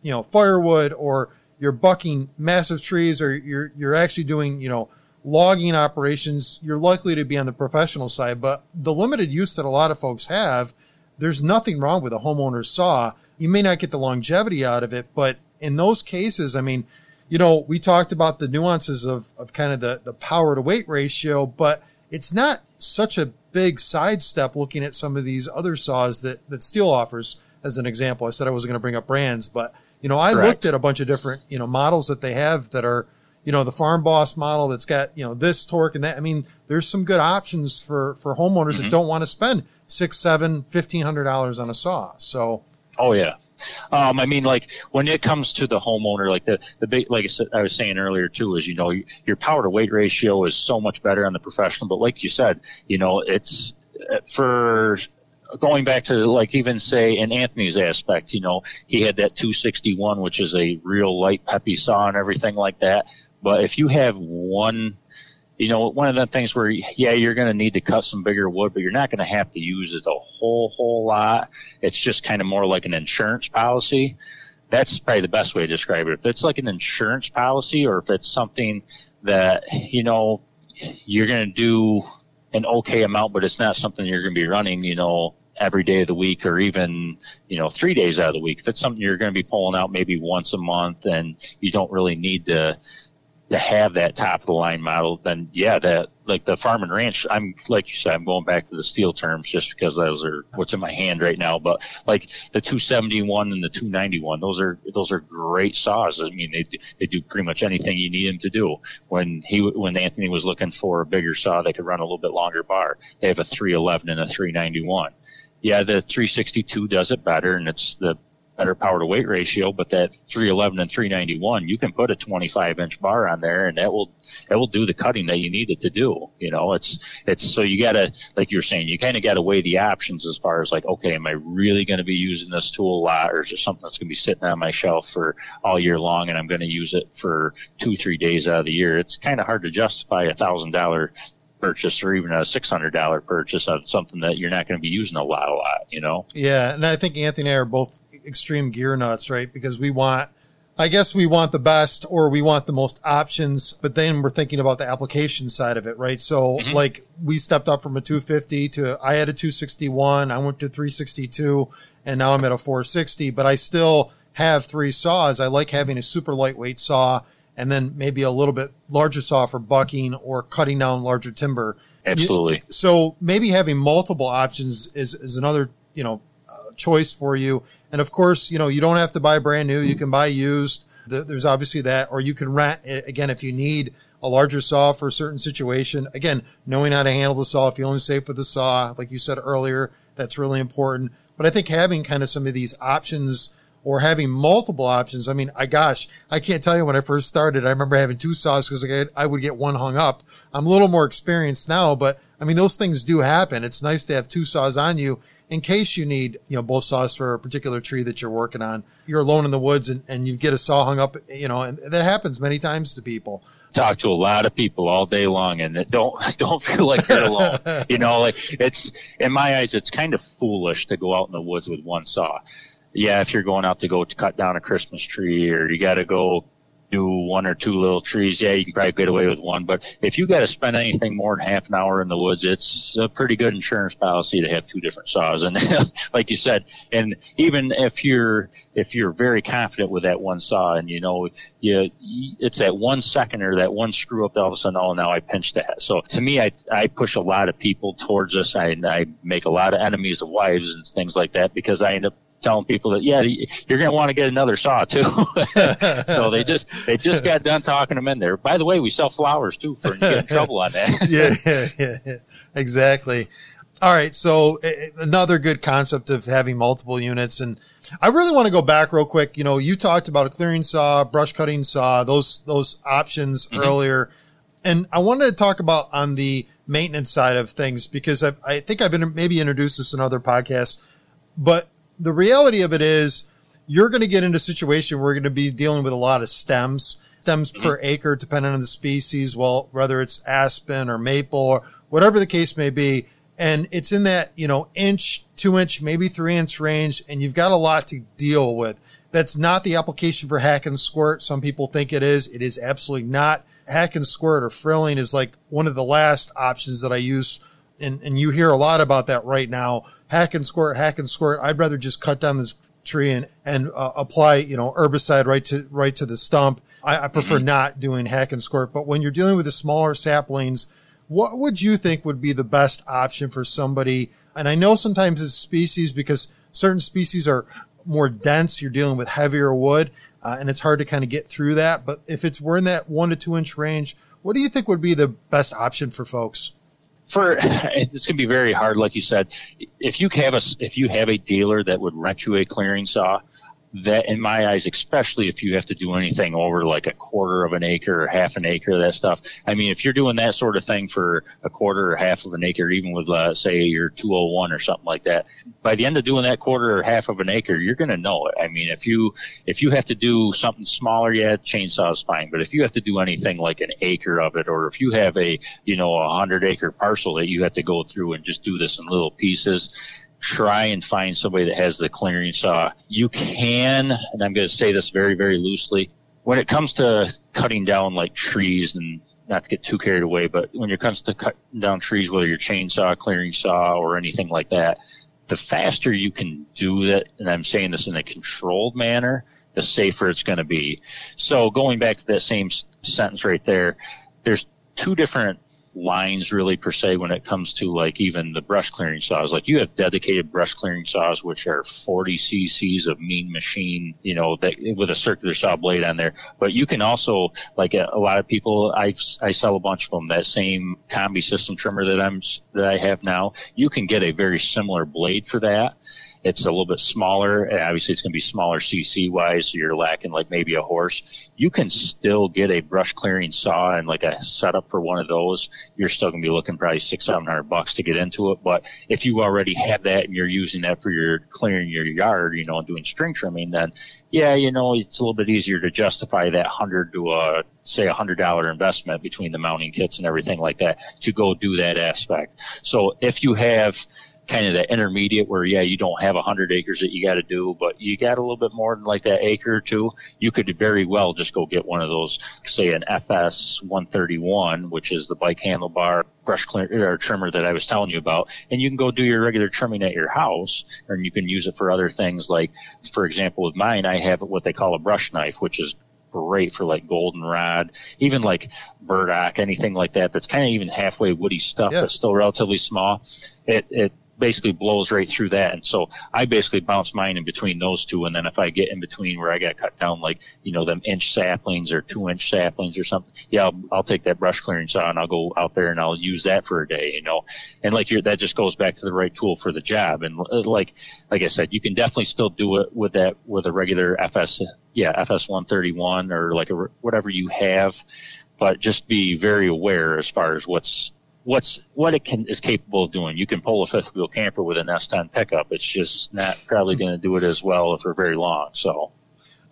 you know, firewood, or you're bucking massive trees, or you're actually doing, you know, logging operations, you're likely to be on the professional side. But the limited use that a lot of folks have, there's nothing wrong with a homeowner saw. You may not get the longevity out of it, but in those cases, I mean, you know, we talked about the nuances of kind of the power to weight ratio, but it's not such a big sidestep looking at some of these other saws that Stihl offers as an example. I said I wasn't going to bring up brands, but, you know, I looked at a bunch of different, you know, models that they have that are, you know, the Farm Boss model that's got, you know, this torque and that. I mean, there's some good options for homeowners that don't want to spend $600, $700, $1,500 on a saw. So, oh, yeah. I mean, like when it comes to the homeowner, like the big, like I was saying earlier too, is, you know, your power to weight ratio is so much better on the professional. But like you said, you know, it's for going back to like even say in Anthony's aspect, you know, he had that 261, which is a real light peppy saw and everything like that. But if you have one, you know, one of them things where, yeah, you're going to need to cut some bigger wood, but you're not going to have to use it a whole lot. It's just kind of more like an insurance policy. That's probably the best way to describe it. If it's like an insurance policy, or if it's something that, you know, you're going to do an okay amount, but it's not something you're going to be running, you know, every day of the week, or even, you know, 3 days out of the week. If it's something you're going to be pulling out maybe once a month and you don't really need to have that top of the line model, then yeah, that like the farm and ranch, I'm like you said, I'm going back to the Stihl terms just because those are what's in my hand right now. But like the 271 and the 291, those are great saws. I mean, they do pretty much anything you need them to do. When Anthony was looking for a bigger saw that could run a little bit longer bar, they have a 311 and a 391. Yeah, the 362 does it better, and it's the better power to weight ratio, but that 311 and 391, you can put a 25 inch bar on there and that will do the cutting that you need it to do. You know, it's so you gotta, like you were saying, you kind of gotta weigh the options as far as like, okay, am I really going to be using this tool a lot, or is it something that's going to be sitting on my shelf for all year long and I'm going to use it for 2-3 days out of the year? It's kind of hard to justify $1,000 purchase or even a $600 purchase on something that you're not going to be using a lot, you know? Yeah. And I think Anthony and I are both extreme gear nuts, right? Because we want the best, or we want the most options, but then we're thinking about the application side of it, right? So mm-hmm. like we stepped up from a 250 to, I had a 261, I went to 362, and now I'm at a 460, but I still have three saws. I like having a super lightweight saw and then maybe a little bit larger saw for bucking or cutting down larger timber. Absolutely. So maybe having multiple options is another, choice for you. And of course, you don't have to buy brand new. You can buy used. There's obviously that, or you can rent again, if you need a larger saw for a certain situation. Again, knowing how to handle the saw, feeling safe with the saw, like you said earlier, that's really important. But I think having kind of some of these options, or having multiple options. I mean, I can't tell you when I first started, I remember having two saws because I would get one hung up. I'm a little more experienced now, but I mean, those things do happen. It's nice to have two saws on you in case you need, both saws for a particular tree that you're working on. You're alone in the woods and you get a saw hung up, and that happens many times to people. Talk to a lot of people all day long and don't feel like they're alone. It's, in my eyes, it's kind of foolish to go out in the woods with one saw. Yeah, if you're going out to go to cut down a Christmas tree, or you got to go do one or two little trees, yeah, you can probably get away with one. But if you got to spend anything more than half an hour in the woods, it's a pretty good insurance policy to have two different saws. And like you said, and even if you're very confident with that one saw, and it's that 1 second or that one screw up that all of a sudden, oh, now I pinched that. So to me, I push a lot of people towards this. I make a lot of enemies of wives and things like that, because I end up telling people that, yeah, you're going to want to get another saw too. So they just got done talking them in there. By the way, we sell flowers too, for you get in trouble on that. yeah, exactly. All right. So another good concept of having multiple units. And I really want to go back real quick. You talked about a clearing saw, brush cutting saw, those options mm-hmm. earlier. And I wanted to talk about on the maintenance side of things, because I think I've maybe introduced this in other podcasts, but the reality of it is you're going to get into a situation where you're going to be dealing with a lot of stems mm-hmm. per acre, depending on the species. Well, whether it's aspen or maple or whatever the case may be. And it's in that, inch, 2 inch, maybe 3 inch range. And you've got a lot to deal with. That's not the application for hack and squirt. Some people think it is. It is absolutely not. Hack and squirt or frilling is like one of the last options that I use. And you hear a lot about that right now. Hack and squirt. I'd rather just cut down this tree and apply, herbicide right to the stump. I prefer mm-hmm. not doing hack and squirt. But when you're dealing with the smaller saplings, what would you think would be the best option for somebody? And I know sometimes it's species, because certain species are more dense. You're dealing with heavier wood, and it's hard to kind of get through that. But if we're in that 1 to 2 inch range, what do you think would be the best option for folks? It's going to be very hard, like you said. If you have a dealer that would rent you a clearing saw, that in my eyes, especially if you have to do anything over like 1/4 of an acre or 1/2 an acre, that stuff. I mean, if you're doing that sort of thing for 1/4 or 1/2 of an acre, even with say your 201 or something like that, by the end of doing that 1/4 or 1/2 of an acre, you're going to know it. I mean, if you have to do something smaller, yeah, chainsaw is fine. But if you have to do anything like an acre of it, or if you have a 100 acre parcel that you have to go through and just do this in little pieces, try and find somebody that has the clearing saw. You can, and I'm going to say this very, very loosely, when it comes to cutting down like trees, and not to get too carried away, but when it comes to cutting down trees, whether you're chainsaw, clearing saw, or anything like that, the faster you can do that, and I'm saying this in a controlled manner, the safer it's going to be. So going back to that same sentence right there, there's two different lines really per se when it comes to like even the brush clearing saws. Like you have dedicated brush clearing saws, which are 40 cc's of mean machine, that with a circular saw blade on there. But you can also, like a lot of people, I sell a bunch of them, that same combi system trimmer that I have now, you can get a very similar blade for that. It's a little bit smaller, and obviously it's going to be smaller cc-wise, so you're lacking like maybe a horse. You can still get a brush clearing saw and like a setup for one of those. You're still going to be looking probably $600-$700 to get into it. But if you already have that and you're using that for your clearing your yard, you know, and doing string trimming, then yeah, you know, it's a little bit easier to justify that $100 investment between the mounting kits and everything like that to go do that aspect. So if you have kind of the intermediate where, yeah, you don't have 100 acres that you got to do, but you got a little bit more than like that acre or two, you could very well just go get one of those, say an FS 131, which is the bike handlebar brush cleaner or trimmer that I was telling you about, and you can go do your regular trimming at your house, and you can use it for other things. Like, for example, with mine, I have what they call a brush knife, which is great for like goldenrod, even like burdock, anything like that that's kind of even halfway woody stuff, yeah, that's still relatively small. It basically blows right through that. And so I basically bounce mine in between those two. And then if I get in between where I got cut down, like, you know, them inch saplings or 2-inch saplings or something, yeah, I'll take that brush clearing saw and I'll go out there and I'll use that for a day, you know. And like that just goes back to the right tool for the job. And like I said, you can definitely still do it with that, with a regular FS 131 or like whatever you have, but just be very aware as far as what it is capable of doing. You can pull a fifth wheel camper with an S10 pickup. It's just not probably going to do it as well for very long. So, all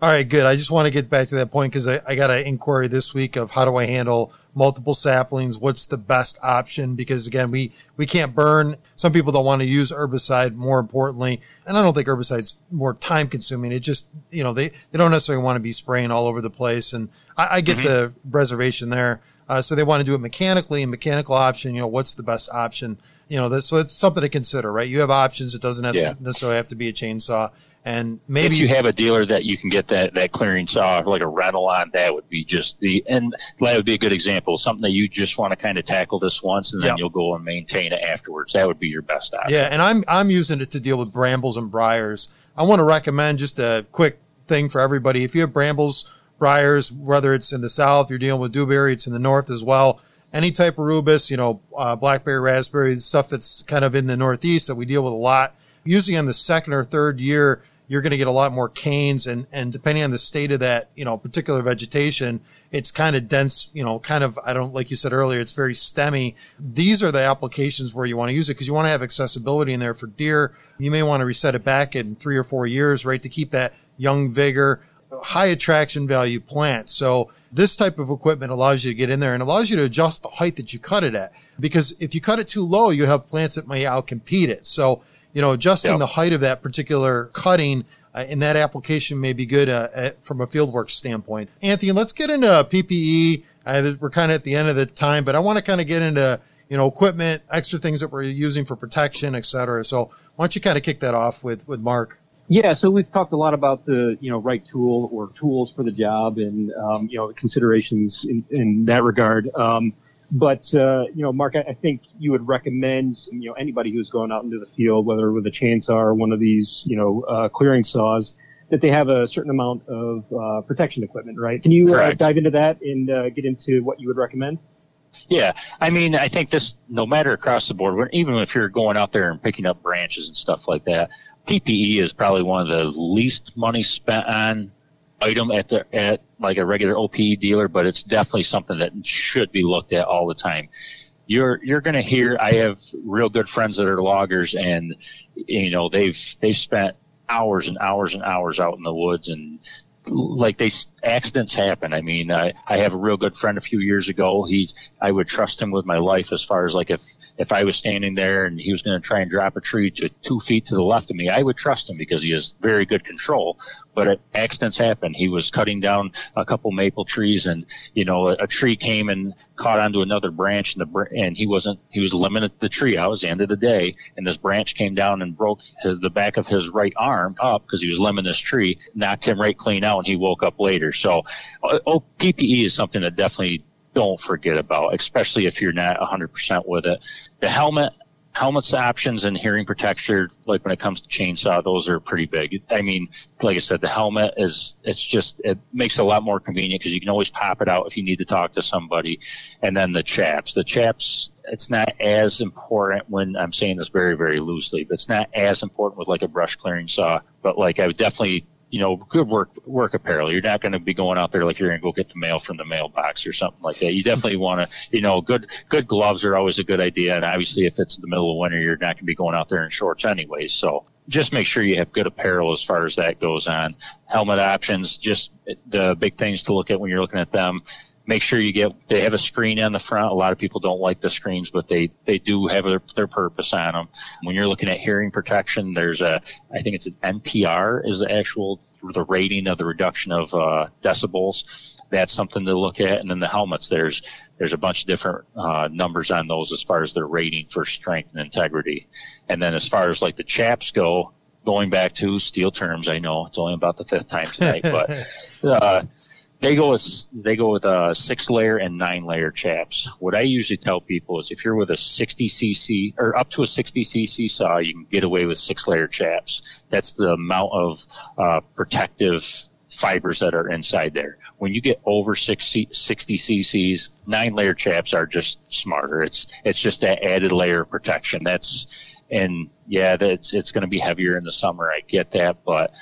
right, good. I just want to get back to that point because I got an inquiry this week of how do I handle multiple saplings? What's the best option? Because again, we can't burn. Some people don't want to use herbicide, more importantly. And I don't think herbicide's more time consuming. It just, you know, they don't necessarily want to be spraying all over the place. And I get the reservation there. So they want to do it mechanically, and mechanical option, you know, what's the best option? You know, so it's something to consider, right? You have options. It doesn't have to necessarily have to be a chainsaw. And maybe if you have a dealer that you can get that clearing saw, like a rental on, that would be just that would be a good example. Something that you just want to kind of tackle this once, and then you'll go and maintain it afterwards. That would be your best option. Yeah. And I'm using it to deal with brambles and briars. I want to recommend just a quick thing for everybody. If you have brambles, briars, whether it's in the south, you're dealing with dewberry, it's in the north as well. Any type of rubus, you know, blackberry, raspberry, stuff that's kind of in the northeast that we deal with a lot. Usually on the second or third year, you're going to get a lot more canes. And depending on the state of that, you know, particular vegetation, it's kind of dense, you know, kind of, I don't, like you said earlier, it's very stemmy. These are the applications where you want to use it because you want to have accessibility in there for deer. You may want to reset it back in 3 or 4 years, right, to keep that young vigor. High attraction value plant. So this type of equipment allows you to get in there and allows you to adjust the height that you cut it at. Because if you cut it too low, you have plants that may outcompete it. So, you know, adjusting the height of that particular cutting in that application may be good from a fieldwork standpoint. Anthony, let's get into PPE. We're kind of at the end of the time, but I want to kind of get into, you know, equipment, extra things that we're using for protection, et cetera. So why don't you kind of kick that off with Mark? Yeah, so we've talked a lot about the, you know, right tool or tools for the job and, you know, considerations in that regard. But you know, Mark, I think you would recommend, you know, anybody who's going out into the field, whether with a chainsaw or one of these, you know, clearing saws, that they have a certain amount of protection equipment, right? Can you dive into that and get into what you would recommend? Yeah, I mean, I think this, no matter across the board, even if you're going out there and picking up branches and stuff like that, PPE is probably one of the least money spent on item at like a regular OPE dealer, but it's definitely something that should be looked at all the time. You're going to hear, I have real good friends that are loggers, and you know, they've spent hours and hours and hours out in the woods, and like accidents happen. I mean, I have a real good friend a few years ago. I would trust him with my life as far as like if I was standing there and he was going to try and drop a tree to 2 feet to the left of me, I would trust him because he has very good control. But accidents happen. He was cutting down a couple maple trees, and you know, a tree came and caught onto another branch, and he was limited the tree out. It was the end of the day, and this branch came down and broke the back of his right arm up because he was limbing this tree, knocked him right clean out, and he woke up later. So, PPE is something that definitely don't forget about, especially if you're not 100% with it. The helmet. Helmets options and hearing protection, like when it comes to chainsaw, those are pretty big. I mean, like I said, the helmet it makes it a lot more convenient because you can always pop it out if you need to talk to somebody. And then the chaps it's not as important when I'm saying this very, very loosely, but it's not as important with like a brush clearing saw. But like I would definitely, you know, good work apparel. You're not going to be going out there like you're going to go get the mail from the mailbox or something like that. You definitely want to, you know, good gloves are always a good idea. And obviously, if it's the middle of winter, you're not going to be going out there in shorts anyway. So just make sure you have good apparel as far as that goes on. Helmet options, just the big things to look at when you're looking at them. Make sure you get, they have a screen on the front. A lot of people don't like the screens, but they do have their purpose on them. When you're looking at hearing protection, there's I think it's an NPR is the rating of the reduction of decibels. That's something to look at. And then the helmets, there's a bunch of different numbers on those as far as their rating for strength and integrity. And then as far as like the chaps go, going back to Stihl terms, I know it's only about the fifth time tonight, but They go with a 6-layer and 9-layer chaps. What I usually tell people is if you're with a 60cc or up to a 60cc saw, you can get away with 6-layer chaps. That's the amount of protective fibers that are inside there. When you get over 60cc's, 9-layer chaps are just smarter. It's just that added layer of protection. It's going to be heavier in the summer. I get that, but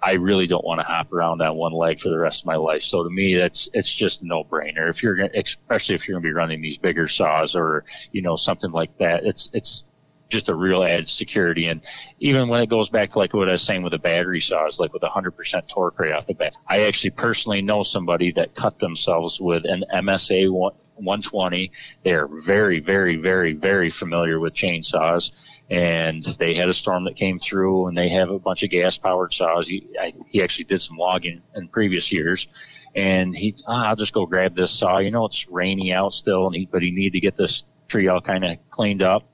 I really don't want to hop around on one leg for the rest of my life. So to me, it's just a no-brainer. If especially if you're going to be running these bigger saws or, you know, something like that, it's just a real added security. And even when it goes back to like what I was saying with the battery saws, like with 100% torque right off the bat, I actually personally know somebody that cut themselves with an MSA-120. They're very, very, very, very familiar with chainsaws, and they had a storm that came through, and they have a bunch of gas-powered saws. He actually did some logging in previous years, and I'll just go grab this saw. You know, it's rainy out still, but he needed to get this tree all kind of cleaned up.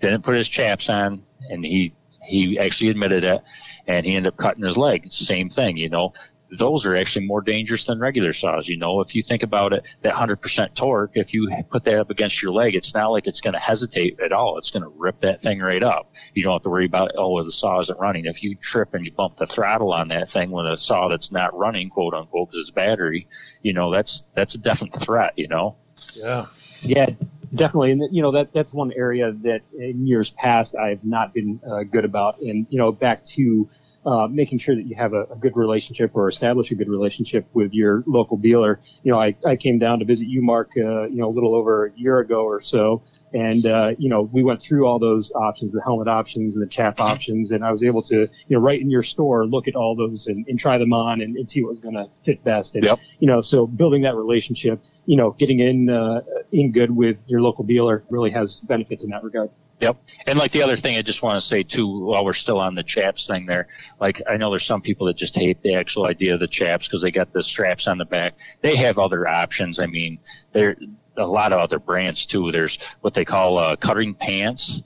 Didn't put his chaps on, and he actually admitted it, and he ended up cutting his leg. Same thing, you know. Those are actually more dangerous than regular saws. You know, if you think about it, that 100% torque, if you put that up against your leg, it's not like it's going to hesitate at all. It's going to rip that thing right up. You don't have to worry about, the saw isn't running. If you trip and you bump the throttle on that thing with a saw that's not running, quote unquote, because it's battery, you know, that's a definite threat, you know? Yeah. Yeah, definitely. And, you know, that's one area that in years past I've not been good about. And, you know, back to making sure that you have a good relationship or establish a good relationship with your local dealer. You know, I came down to visit you, Mark, a little over a year ago or so. And, we went through all those options, the helmet options and the chap options. And I was able to, right in your store, look at all those and try them on and see what was going to fit best. And, so building that relationship, getting in good with your local dealer really has benefits in that regard. Yep. And like the other thing I just want to say, too, while we're still on the chaps thing there, like I know there's some people that just hate the actual idea of the chaps because they got the straps on the back. They have other options. I mean, there a lot of other brands, too. There's what they call cutting pants.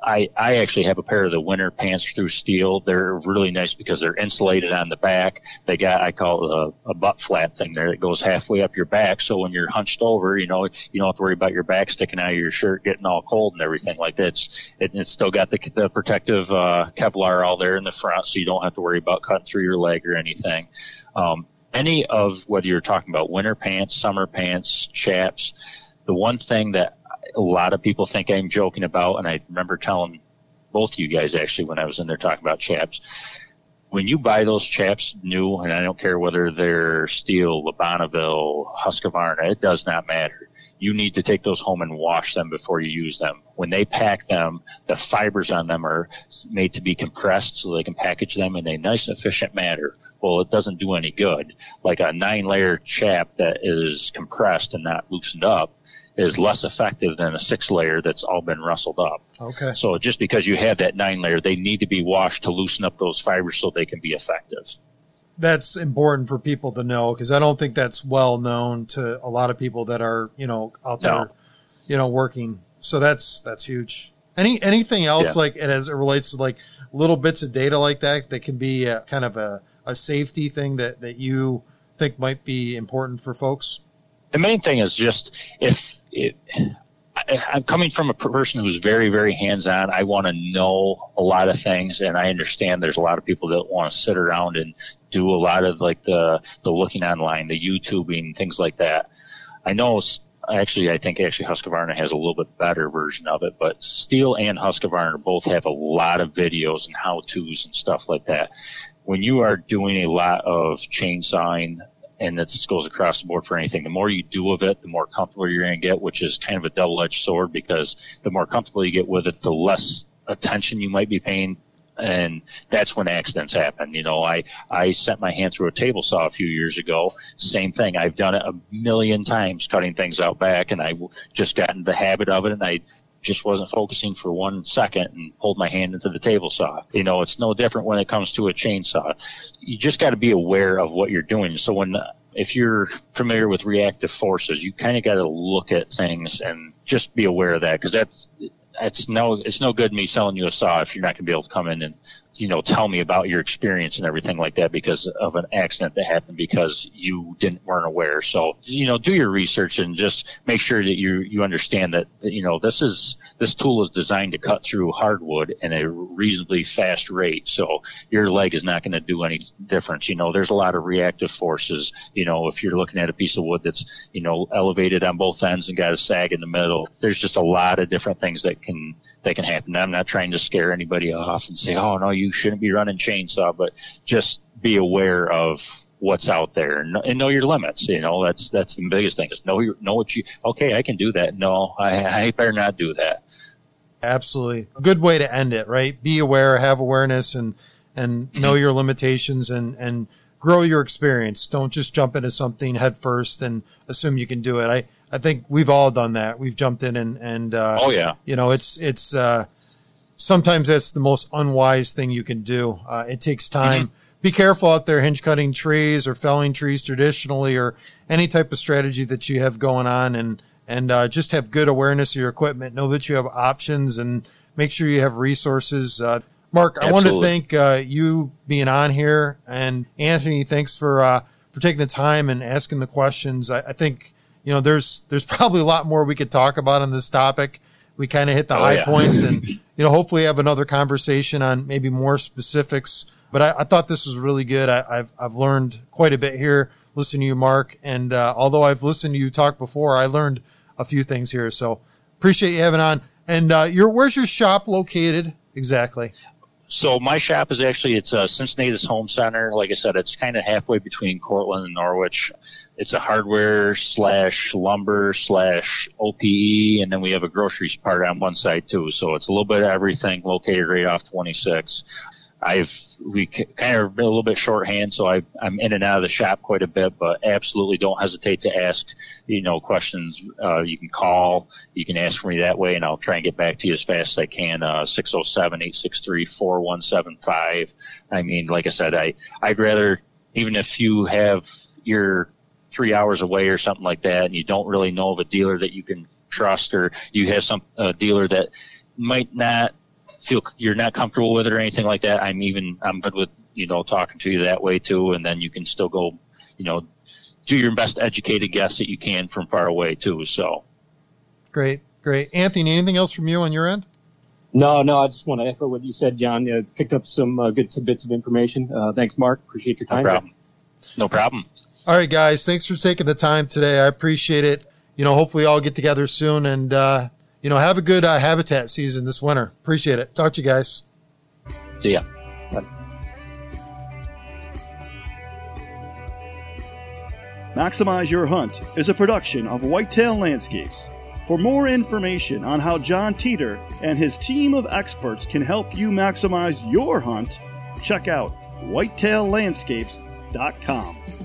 I actually have a pair of the winter pants through Stihl. They're really nice because they're insulated on the back. They got, I call it a butt flap thing there that goes halfway up your back. So when you're hunched over, you don't have to worry about your back sticking out of your shirt, getting all cold and everything like that. It's still got the protective Kevlar all there in the front, so you don't have to worry about cutting through your leg or anything. Any of, whether you're talking about winter pants, summer pants, chaps, the one thing that a lot of people think I'm joking about, and I remember telling both you guys actually when I was in there talking about chaps, when you buy those chaps new, and I don't care whether they're Stihl, Le Bonneville, Husqvarna, it does not matter. You need to take those home and wash them before you use them. When they pack them, the fibers on them are made to be compressed so they can package them in a nice, efficient manner. Well, it doesn't do any good. Like a 9-layer chap that is compressed and not loosened up is less effective than a 6-layer that's all been rustled up. Okay. So just because you have that 9-layer, they need to be washed to loosen up those fibers so they can be effective. That's important for people to know because I don't think that's well known to a lot of people that are, out there, working. So that's huge. Anything else like as it relates to like little bits of data like that can be kind of a safety thing that you think might be important for folks? The main thing is just I'm coming from a person who's very, very hands-on. I want to know a lot of things, and I understand there's a lot of people that want to sit around and do a lot of like the looking online, the YouTubing, things like that. I know I think Husqvarna has a little bit better version of it, but Stihl and Husqvarna both have a lot of videos and how-tos and stuff like that. When you are doing a lot of chainsawing, and this goes across the board for anything, the more you do of it, the more comfortable you're going to get, which is kind of a double-edged sword, because the more comfortable you get with it, the less attention you might be paying. And that's when accidents happen. You know, I sent my hand through a table saw a few years ago. Same thing. I've done it a million times, cutting things out back, and I just got into the habit of it, and I just wasn't focusing for 1 second and pulled my hand into the table saw. You know, it's no different when it comes to a chainsaw. You just got to be aware of what you're doing. So if you're familiar with reactive forces, you kind of got to look at things and just be aware of that, because it's no good me selling you a saw if you're not going to be able to come in and, you know, tell me about your experience and everything like that because of an accident that happened because you weren't aware. So, you know, do your research and just make sure that you understand that, you know, this tool is designed to cut through hardwood in a reasonably fast rate. So your leg is not going to do any difference. You know, there's a lot of reactive forces. You know, if you're looking at a piece of wood that's, you know, elevated on both ends and got a sag in the middle, there's just a lot of different things that can happen. I'm not trying to scare anybody off and say, oh, no, you shouldn't be running chainsaw, but just be aware of what's out there and know your limits. You know, that's the biggest thing is know what you, okay, I can do that. No, I better not do that. Absolutely. A good way to end it, right? Be aware, have awareness and know your limitations and grow your experience. Don't just jump into something head first and assume you can do it. I think we've all done that. We've jumped in and oh yeah, you know, it's sometimes that's the most unwise thing you can do. It takes time. Mm-hmm. Be careful out there, hinge cutting trees or felling trees traditionally, or any type of strategy that you have going on, and just have good awareness of your equipment. Know that you have options and make sure you have resources. Mark, absolutely. I want to thank you being on here, and Anthony, thanks for taking the time and asking the questions. I think, you know, there's probably a lot more we could talk about on this topic. We kind of hit the high points and, you know, hopefully have another conversation on maybe more specifics, but I thought this was really good. I've learned quite a bit here listening to you, Mark. And, although I've listened to you talk before, I learned a few things here. So appreciate you having on. And, where's your shop located exactly? So my shop is actually, it's Cincinnati's Home Center. Like I said, it's kind of halfway between Cortland and Norwich. It's a hardware / lumber / OPE, and then we have a groceries part on one side too. So it's a little bit of everything located right off 26. We kind of been a little bit shorthand, so I'm in and out of the shop quite a bit, but absolutely don't hesitate to ask, you know, questions. You can call, you can ask for me that way, and I'll try and get back to you as fast as I can. 607-863-4175. I mean, like I said, I'd rather, even if you have your 3 hours away or something like that, and you don't really know of a dealer that you can trust, or you have a dealer that might not feel you're not comfortable with it or anything like that, I'm good with, you know, talking to you that way too. And then you can still go, you know, do your best educated guess that you can from far away too. So great. Anthony, anything else from you on your end? No, I just want to echo what you said, John. You picked up some good tidbits of information. Thanks, Mark. Appreciate your time. No problem. All right, guys, thanks for taking the time today. I appreciate it. You know, hopefully all get together soon and, you know, have a good habitat season this winter. Appreciate it. Talk to you guys. See ya. Bye. Maximize Your Hunt is a production of Whitetail Landscapes. For more information on how John Teeter and his team of experts can help you maximize your hunt, check out whitetaillandscapes.com.